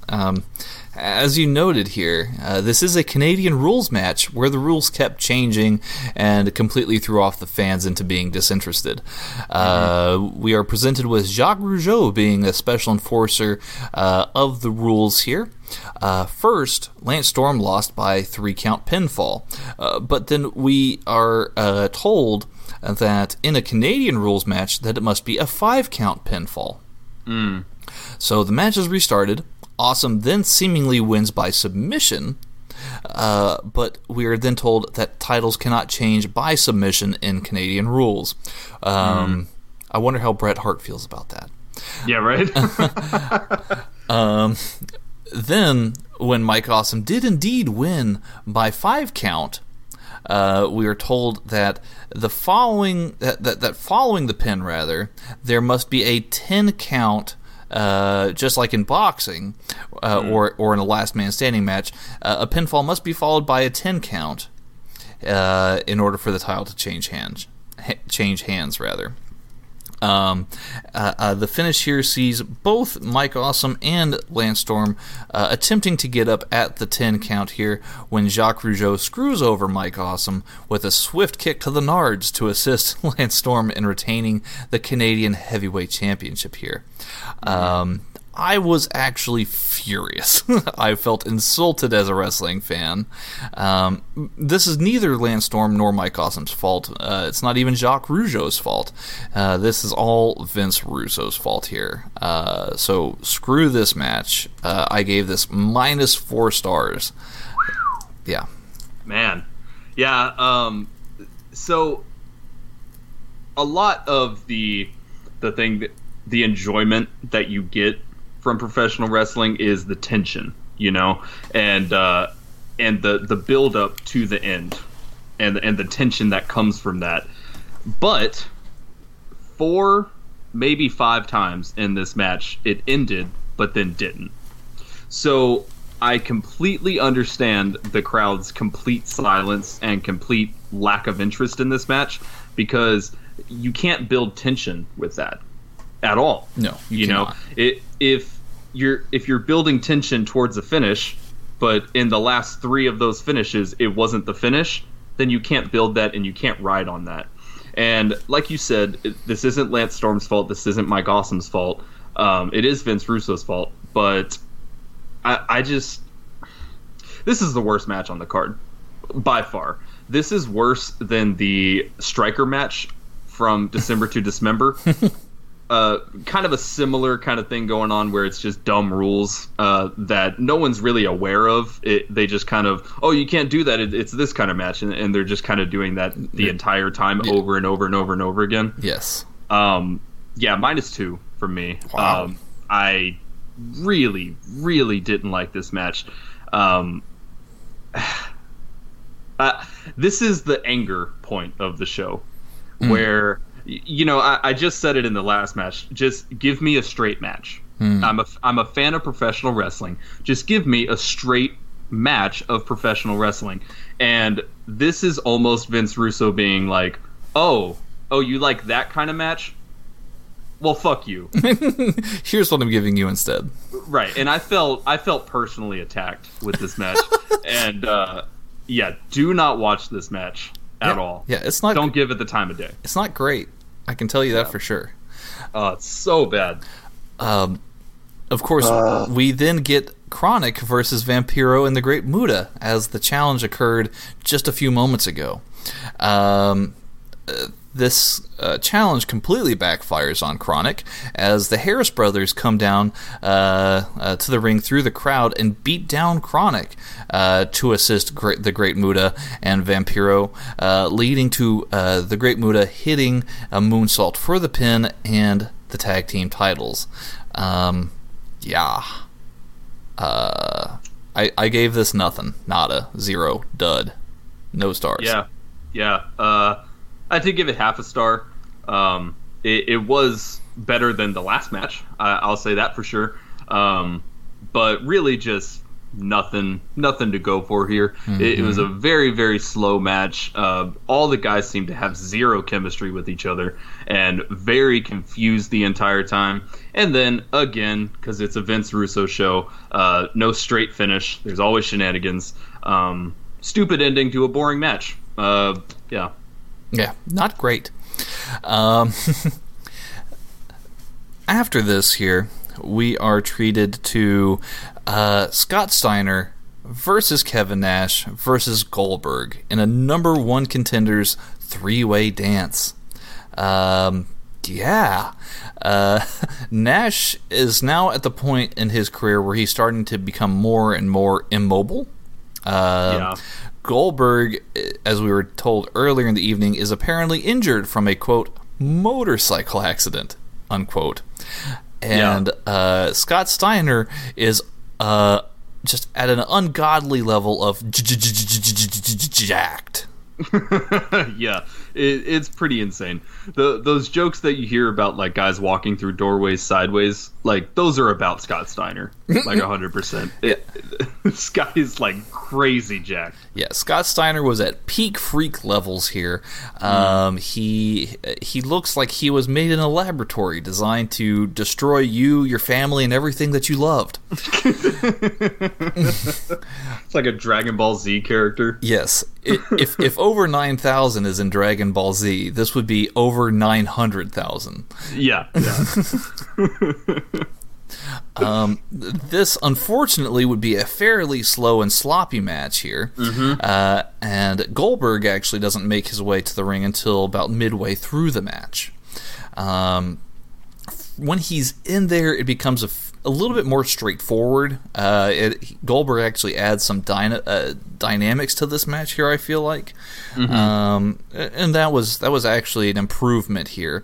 as you noted here, this is a Canadian rules match where the rules kept changing and completely threw off the fans into being disinterested. We are presented with Jacques Rougeau being a special enforcer of the rules here. First, Lance Storm lost by 3-count pinfall, but then we are told that in a Canadian rules match that it must be a 5-count pinfall. Mm. So the match is restarted. Awesome then seemingly wins by submission, but we are then told that titles cannot change by submission in Canadian rules. I wonder how Bret Hart feels about that. Yeah, right? Then, when Mike Awesome did indeed win by 5-count, we are told that following the pin, rather, there must be a 10-count, just like in boxing or in a last man standing match, a pinfall must be followed by a 10-count in order for the title to change hands. The finish here sees both Mike Awesome and Lance Storm attempting to get up at the 10-count here when Jacques Rougeau screws over Mike Awesome with a swift kick to the nards to assist Lance Storm in retaining the Canadian Heavyweight Championship here. I was actually furious. I felt insulted as a wrestling fan. This is neither Lance Storm nor Mike Awesome's fault. It's not even Jacques Rougeau's fault. This is all Vince Russo's fault here. So screw this match. I gave this -4 stars. Yeah. Man. Yeah. So a lot of the enjoyment that you get from professional wrestling is the tension, you know, and the build up to the end and the tension that comes from that. But 4, maybe 5 times in this match it ended but then didn't. So I completely understand the crowd's complete silence and complete lack of interest in this match, because you can't build tension with that at all. No, you know, if you're building tension towards a finish, but in the last 3 of those finishes it wasn't the finish, then you can't build that and you can't ride on that. And like you said, this isn't Lance Storm's fault. This isn't Mike Awesome's fault. It is Vince Russo's fault. But I just, this is the worst match on the card by far. This is worse than the Striker match from December to Dismember. Kind of a similar kind of thing going on where it's just dumb rules that no one's really aware of. They just kind of, oh, you can't do that. It's this kind of match, and they're just kind of doing that the entire time, yeah, over and over and over and over again. Yes. Yeah, -2 for me. Wow. I really, really didn't like this match. This is the anger point of the show, where... You know, I just said it in the last match. Just give me a straight match. I'm a fan of professional wrestling. Just give me a straight match of professional wrestling. And this is almost Vince Russo being like, oh, you like that kind of match? Well, fuck you. Here's what I'm giving you instead. Right, and I felt personally attacked with this match. And, yeah, do not watch this match at all. Yeah, it's not. Don't give it the time of day. It's not great. I can tell you that for sure. Oh, it's so bad. Of course, we then get Kronik versus Vampiro in the Great Muta, as the challenge occurred just a few moments ago. This challenge completely backfires on Kronik as the Harris brothers come down to the ring through the crowd and beat down Kronik to assist the Great Muta and Vampiro, leading to the Great Muta hitting a moonsault for the pin and the tag team titles. I gave this nothing. Nada. Zero. Dud. No stars. Yeah. I did give it half a star. It was better than the last match. I'll say that for sure. But really just nothing to go for here. Mm-hmm. It was a very, very slow match. All the guys seemed to have zero chemistry with each other and very confused the entire time. And then, again, because it's a Vince Russo show, no straight finish. There's always shenanigans. Stupid ending to a boring match. Yeah, not great. After this here, we are treated to Scott Steiner versus Kevin Nash versus Goldberg in a number one contenders three-way dance. Nash is now at the point in his career where he's starting to become more and more immobile. Goldberg, as we were told earlier in the evening, is apparently injured from a, quote, motorcycle accident, unquote. And Scott Steiner is just at an ungodly level of jacked. Yeah, it's pretty insane. Those jokes that you hear about, like, guys walking through doorways sideways, like, those are about Scott Steiner, like, 100%. This guy is, like, crazy jacked. Yeah, Scott Steiner was at peak freak levels here. He looks like he was made in a laboratory designed to destroy you, your family, and everything that you loved. It's like a Dragon Ball Z character. Yes. If over 9,000 is in Dragon Ball Z, this would be over 900,000. Yeah. This, unfortunately, would be a fairly slow and sloppy match here. Mm-hmm. And Goldberg actually doesn't make his way to the ring until about midway through the match. When he's in there, it becomes a little bit more straightforward. Goldberg actually adds some dynamics to this match here, I feel like. Mm-hmm. And that was actually an improvement here.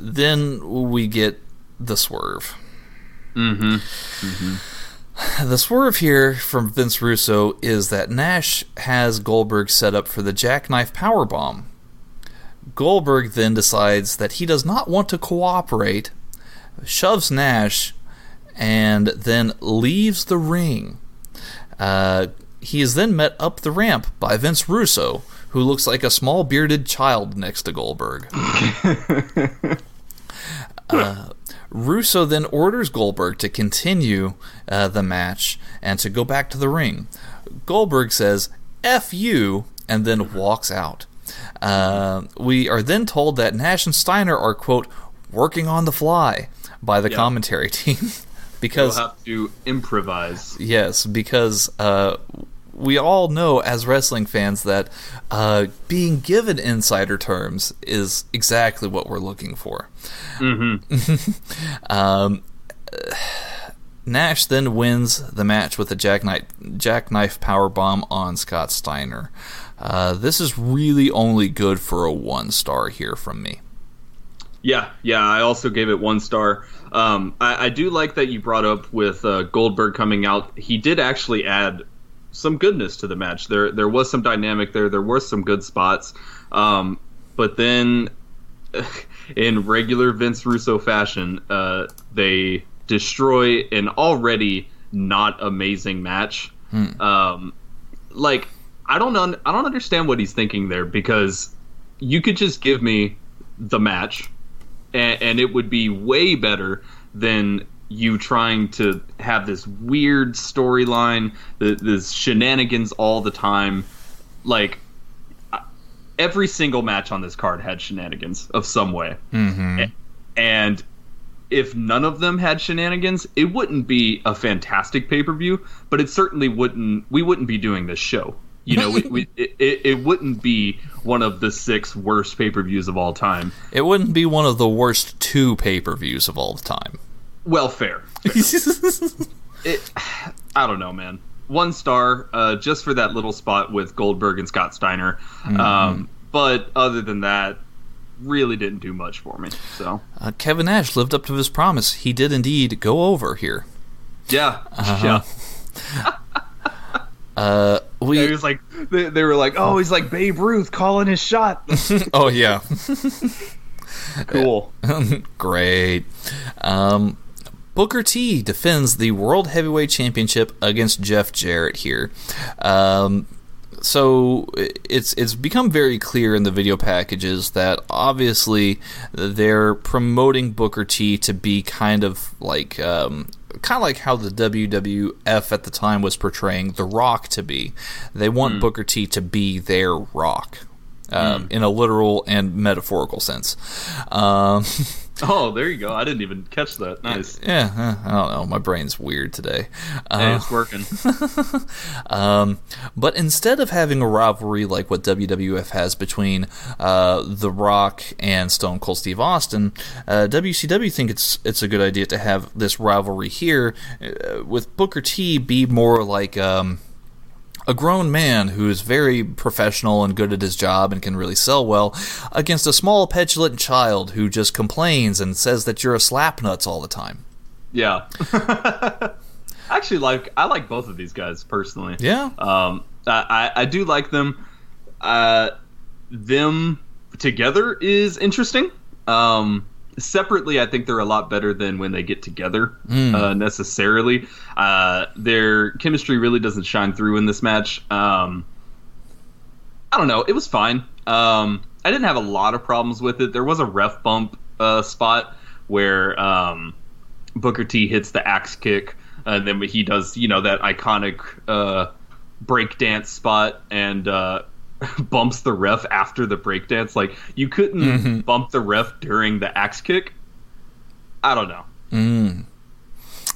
Then we get the swerve. Mm-hmm. Mm-hmm. The swerve here from Vince Russo is that Nash has Goldberg set up for the jackknife powerbomb. Goldberg then decides that he does not want to cooperate, shoves Nash, and then leaves the ring. He is then met up the ramp by Vince Russo, who looks like a small bearded child next to Goldberg. Russo then orders Goldberg to continue the match and to go back to the ring. Goldberg says, "F you," and then walks out. We are then told that Nash and Steiner are, quote, working on the fly by the commentary team. Because they'll have to improvise. Yes, because we all know as wrestling fans that being given insider terms is exactly what we're looking for. Mm-hmm. Nash then wins the match with a jackknife powerbomb on Scott Steiner. This is really only good for a 1 star here from me. Yeah, I also gave it 1 star. I do like that you brought up with Goldberg coming out. He did actually add some goodness to the match. There was some dynamic there. There were some good spots. But then, in regular Vince Russo fashion, they destroy an already not amazing match. I don't understand what he's thinking there, because you could just give me the match and it would be way better than you trying to have this weird storyline, this shenanigans all the time. Like, every single match on this card had shenanigans of some way. Mm-hmm. And if none of them had shenanigans, it wouldn't be a fantastic pay-per-view, but we wouldn't be doing this show. You know, it wouldn't be one of the 6 worst pay-per-views of all time. It wouldn't be one of the worst 2 pay-per-views of all time. Well, fair. I don't know, man. 1 star, just for that little spot with Goldberg and Scott Steiner. Mm-hmm. But other than that, really didn't do much for me. So Kevin Nash lived up to his promise. He did indeed go over here. Yeah. Yeah. He was like, they were like, oh, he's like Babe Ruth calling his shot. Oh, yeah. Cool. Great. Booker T defends the World Heavyweight Championship against Jeff Jarrett here. So it's become very clear in the video packages that obviously they're promoting Booker T to be kind of like how the WWF at the time was portraying The Rock to be. They want Booker T to be their Rock, in a literal and metaphorical sense. Oh, there you go. I didn't even catch that. Nice. Yeah, I don't know. My brain's weird today. Hey, it's working. But instead of having a rivalry like what WWF has between The Rock and Stone Cold Steve Austin, WCW think it's a good idea to have this rivalry here with Booker T be more like... a grown man who is very professional and good at his job and can really sell well against a small petulant child who just complains and says that you're a slapnuts all the time. Yeah. Actually, I like both of these guys personally. Yeah. I do like them. Them together is interesting. Separately, I think they're a lot better than when they get together, necessarily. Their chemistry really doesn't shine through in this match. I don't know. It was fine. I didn't have a lot of problems with it. There was a ref bump spot where Booker T hits the axe kick, and then he does, you know, that iconic breakdance spot, and bumps the ref after the breakdance. Like, you couldn't bump the ref during the axe kick. I don't know.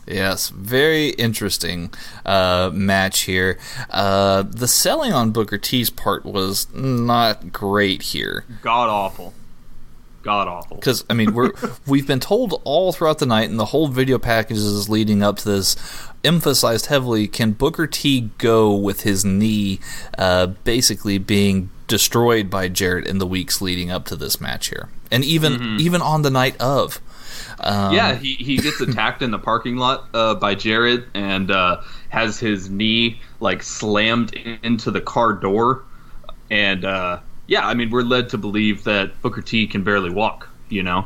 Yes, very interesting match here. The selling on Booker T's part was not great here. God awful. Because I mean, we've been told all throughout the night, and the whole video packages leading up to this emphasized heavily, can Booker T go with his knee basically being destroyed by Jarrett in the weeks leading up to this match here, and even on the night of. He gets attacked in the parking lot by Jarrett, and has his knee like slammed into the car door, and. Yeah, I mean, we're led to believe that Booker T can barely walk, you know?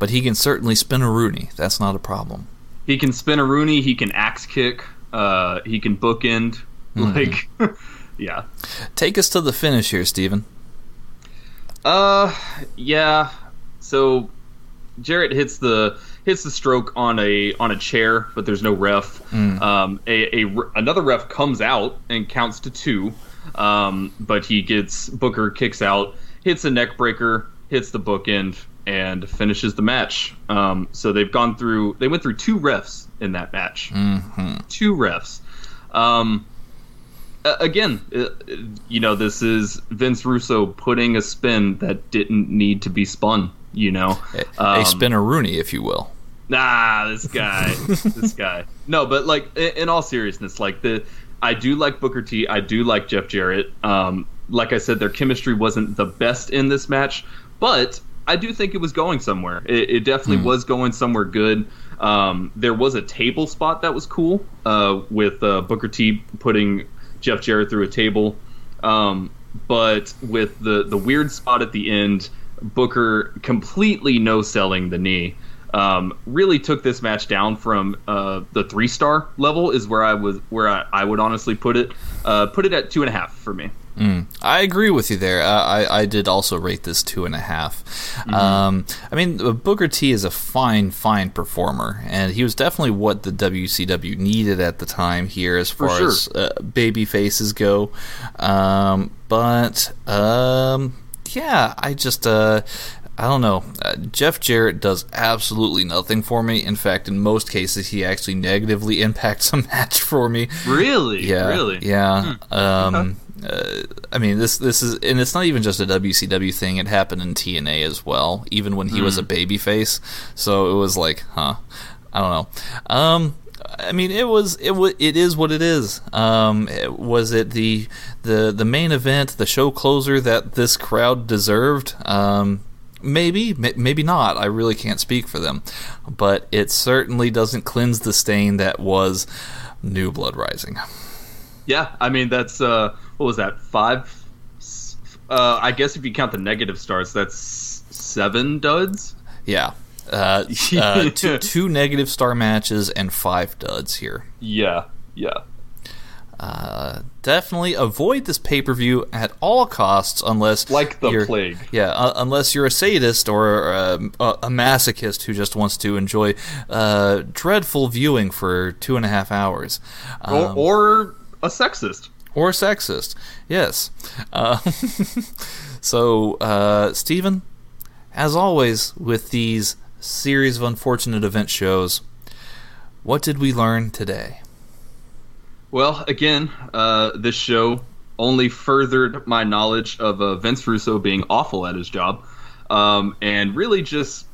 But he can certainly spin a Rooney. That's not a problem. He can spin a Rooney. He can axe kick. He can bookend. Like, yeah. Take us to the finish here, Steven. Yeah. So Jarrett hits the stroke on a chair, but there's no ref. Another ref comes out and counts to 2. But Booker kicks out, hits a neck breaker, hits the bookend, and finishes the match. So they went through 2 refs in that match. 2 refs. Again, you know, this is Vince Russo putting a spin that didn't need to be spun, you know. A spin-a-rooney, if you will. Nah, this guy. No, but like, in all seriousness, like I do like Booker T. I do like Jeff Jarrett. Like I said, their chemistry wasn't the best in this match, but I do think it was going somewhere. It definitely was going somewhere good. There was a table spot that was cool with Booker T putting Jeff Jarrett through a table. But with the weird spot at the end, Booker completely no-selling the knee. Really took this match down from the 3-star level is where I would honestly put it. Put it at 2.5 for me. I agree with you there. I did also rate this 2.5. I mean, Booker T is a fine performer, and he was definitely what the WCW needed at the time here as far as baby faces go. But yeah, I just I don't know. Jeff Jarrett does absolutely nothing for me. In fact, in most cases, he actually negatively impacts a match for me. Really? Yeah. Really? Yeah. Hmm. I mean, this is, and it's not even just a WCW thing. It happened in TNA as well, even when he was a babyface. So it was like, huh, I don't know. I mean, it is what it is. Was it the main event, the show closer that this crowd deserved? Maybe not. I really can't speak for them, but it certainly doesn't cleanse the stain that was New Blood Rising. Yeah, I mean, that's what was that, 5? I guess if you count the negative starts, that's 7 duds. Yeah. Two negative star matches and 5 duds here. Yeah. Definitely avoid this pay-per-view at all costs unless... Like the plague. Yeah, unless you're a sadist or a masochist who just wants to enjoy dreadful viewing for 2.5 hours. Or a sexist. Or sexist, yes. So, Steven, as always with these series of unfortunate event shows, what did we learn today? Well, again, this show only furthered my knowledge of Vince Russo being awful at his job, and really just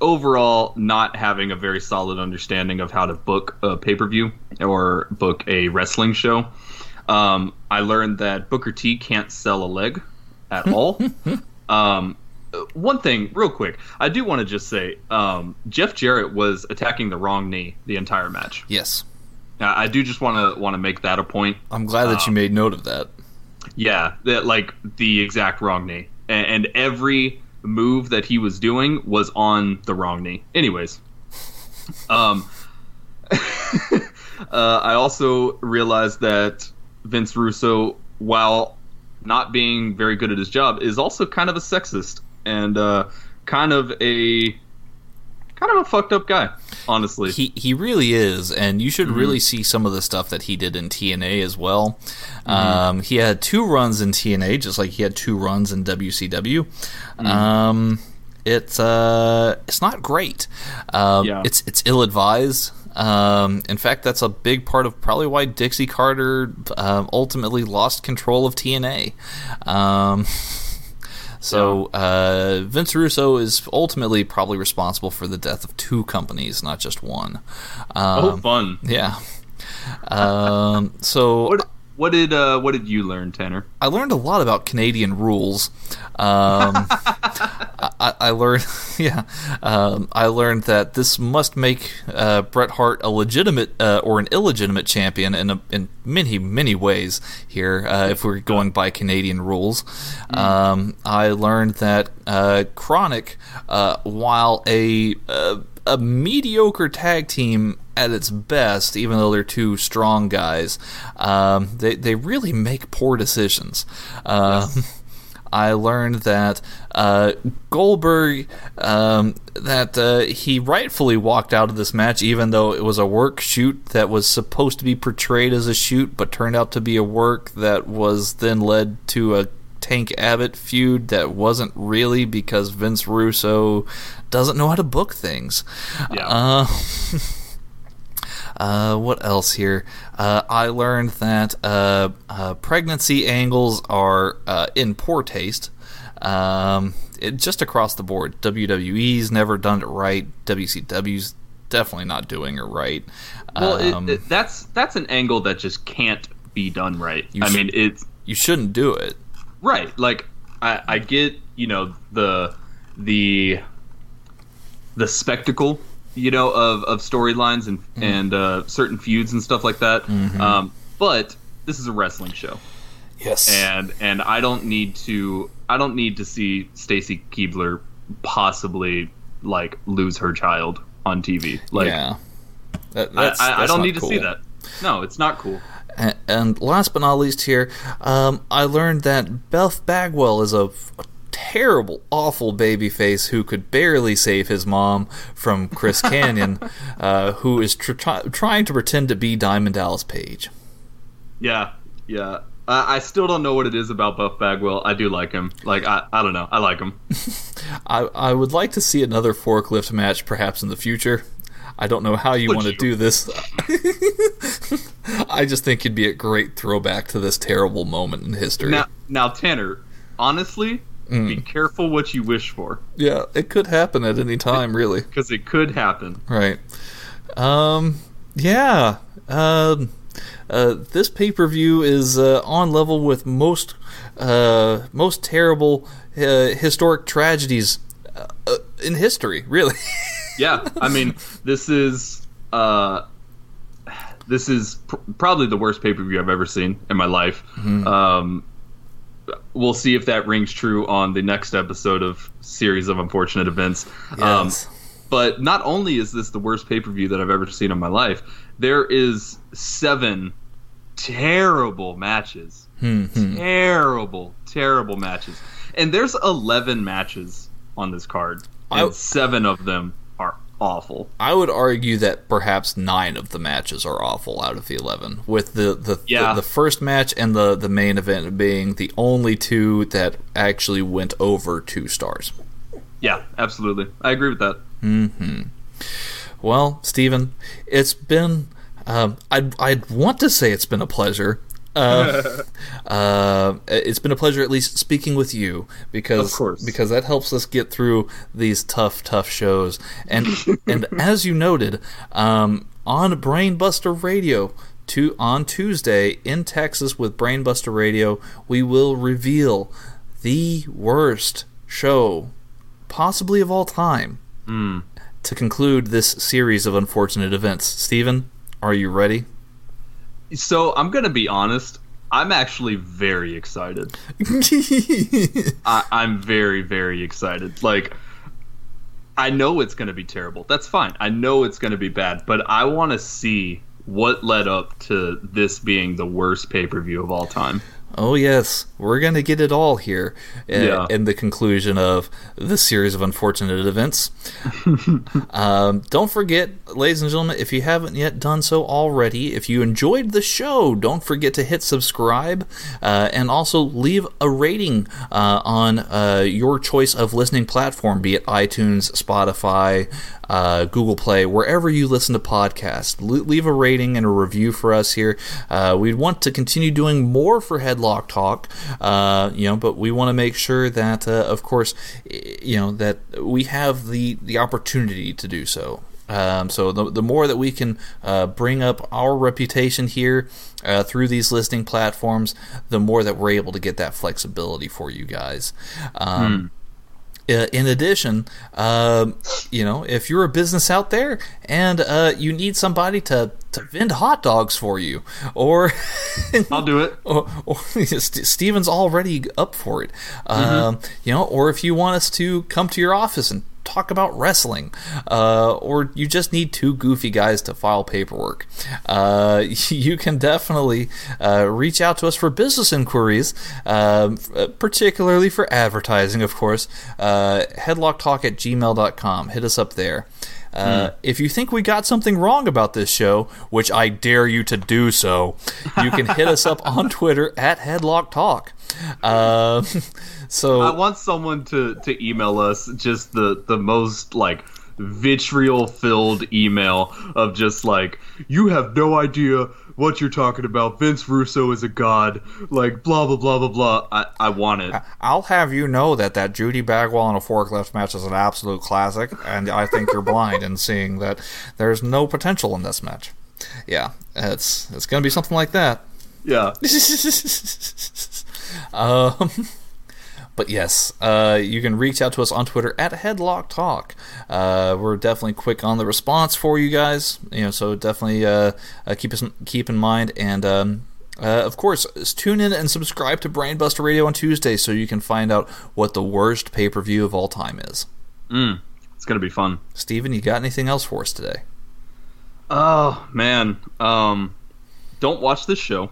overall not having a very solid understanding of how to book a pay-per-view or book a wrestling show. I learned that Booker T can't sell a leg at all. One thing, real quick, I do want to just say, Jeff Jarrett was attacking the wrong knee the entire match. Yes. I do just want to make that a point. I'm glad that you made note of that. Yeah, the exact wrong knee. And every move that he was doing was on the wrong knee. Anyways. I also realized that Vince Russo, while not being very good at his job, is also kind of a sexist and kind of a fucked up guy, honestly. He really is, and you should really see some of the stuff that he did in TNA as well. Mm-hmm. He had 2 runs in TNA, just like he had 2 runs in WCW. Mm-hmm. It's not great. Yeah. It's ill-advised. In fact, that's a big part of probably why Dixie Carter ultimately lost control of TNA. So Vince Russo is ultimately probably responsible for the death of 2 companies, not just one. Fun. Yeah. So what did you learn, Tanner? I learned a lot about Canadian rules. I learned that this must make Bret Hart a legitimate or an illegitimate champion in many, many ways here, if we're going by Canadian rules. I learned that Kronik, while a mediocre tag team at its best, even though they're 2 strong guys, they really make poor decisions. Yes. I learned that Goldberg, that he rightfully walked out of this match, even though it was a work shoot that was supposed to be portrayed as a shoot, but turned out to be a work that was then led to a Tank Abbott feud that wasn't really, because Vince Russo doesn't know how to book things. Yeah. What else here? I learned that pregnancy angles are in poor taste. Just across the board. WWE's never done it right. WCW's definitely not doing it right. Well, that's an angle that just can't be done right. You shouldn't do it. Right. Like, I get, the spectacle, of storylines and certain feuds and stuff like that. Mm-hmm. But this is a wrestling show. Yes. And I don't need to see Stacy Keibler possibly lose her child on TV. I don't need to see that. No, it's not cool. And last but not least here, I learned that Buff Bagwell is a terrible, awful babyface who could barely save his mom from Chris Canyon, who is trying to pretend to be Diamond Dallas Page. Yeah, yeah. I still don't know what it is about Buff Bagwell. I do like him. Like, I don't know. I like him. I would like to see another forklift match perhaps in the future. I don't know how you want to do this. I just think it'd be a great throwback to this terrible moment in history. Now Tanner, honestly, be careful what you wish for. Yeah, it could happen at any time, really. Because it could happen. Right. Yeah. This pay-per-view is on level with most terrible historic tragedies in history, really. Yeah, I mean, this is probably the worst pay-per-view I've ever seen in my life. Mm-hmm. We'll see if that rings true on the next episode of Series of Unfortunate Events. Yes. But not only is this the worst pay-per-view that I've ever seen in my life, there is 7 terrible matches. Mm-hmm. Terrible matches. And there's 11 matches on this card, and 7 of them are awful. I would argue that perhaps 9 of the matches are awful out of the 11, with the first match and the main event being the only 2 that actually went over 2 stars. Yeah, absolutely. I agree with that. Mm-hmm. Well, Steven, it's been I'd want to say it's been a pleasure. It's been a pleasure at least speaking with you, because that helps us get through these tough shows. And as you noted, on Brainbuster Radio on Tuesday in Texas with Brainbuster Radio, we will reveal the worst show possibly of all time. Mm. To conclude this series of unfortunate events. Steven, are you ready? So, I'm going to be honest. I'm actually very excited. I'm very, very excited. Like, I know it's going to be terrible. That's fine. I know it's going to be bad. But I want to see what led up to this being the worst pay-per-view of all time. Oh, yes. We're going to get it all here in the conclusion of this series of unfortunate events. Don't forget, ladies and gentlemen, if you haven't yet done so already, if you enjoyed the show, don't forget to hit subscribe and also leave a rating on your choice of listening platform, be it iTunes, Spotify, Google Play, wherever you listen to podcasts. Leave a rating and a review for us here. We want to continue doing more for Headlock Talk, but we want to make sure that, of course, that we have the opportunity to do so. So the more that we can bring up our reputation here through these listening platforms, the more that we're able to get that flexibility for you guys. In addition, if you're a business out there and you need somebody to vend hot dogs for you, or I'll do it. Or Steven's already up for it. Or if you want us to come to your office and talk about wrestling, or you just need 2 goofy guys to file paperwork, you can definitely reach out to us for business inquiries, particularly for advertising, of course. headlocktalk@gmail.com. Hit us up there. If you think we got something wrong about this show, which I dare you to do so, you can hit us up on Twitter @HeadlockTalk. So I want someone to email us just the most like vitriol filled email of just like, you have no idea what you're talking about. Vince Russo is a god. Like, blah, blah, blah, blah, blah. I want it. I'll have you know that Judy Bagwell in a forklift match is an absolute classic, and I think you're blind in seeing that there's no potential in this match. Yeah, it's going to be something like that. Yeah. But yes, you can reach out to us on Twitter @HeadlockTalk. We're definitely quick on the response for you guys, so definitely keep in mind. And of course, tune in and subscribe to Brainbuster Radio on Tuesday so you can find out what the worst pay-per-view of all time is. It's going to be fun. Steven, you got anything else for us today? Oh, man. Don't watch this show.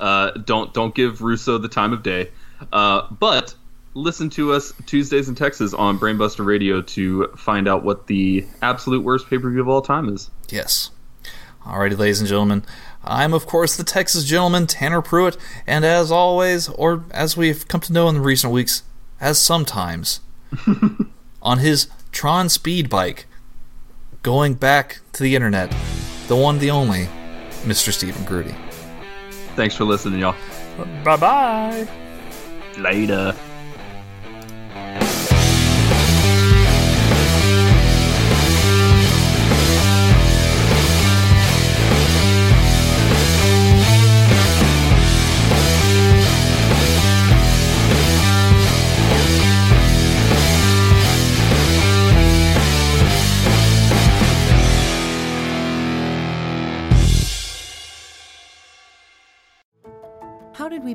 Don't give Russo the time of day. But listen to us Tuesdays in Texas on Brainbuster Radio to find out what the absolute worst pay-per-view of all time is. Yes. Alrighty, ladies and gentlemen, I'm of course the Texas gentleman, Tanner Pruitt, and as always, or as we've come to know in the recent weeks, as sometimes, on his Tron speed bike, going back to the internet, the one, the only, Mr. Stephen Grudy. Thanks for listening, y'all. Bye-bye. Later. We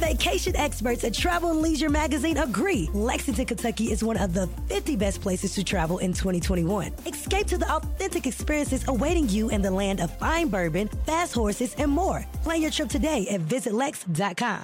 Vacation experts at Travel & Leisure magazine agree Lexington, Kentucky is one of the 50 best places to travel in 2021. Escape to the authentic experiences awaiting you in the land of fine bourbon, fast horses, and more. Plan your trip today at visitlex.com.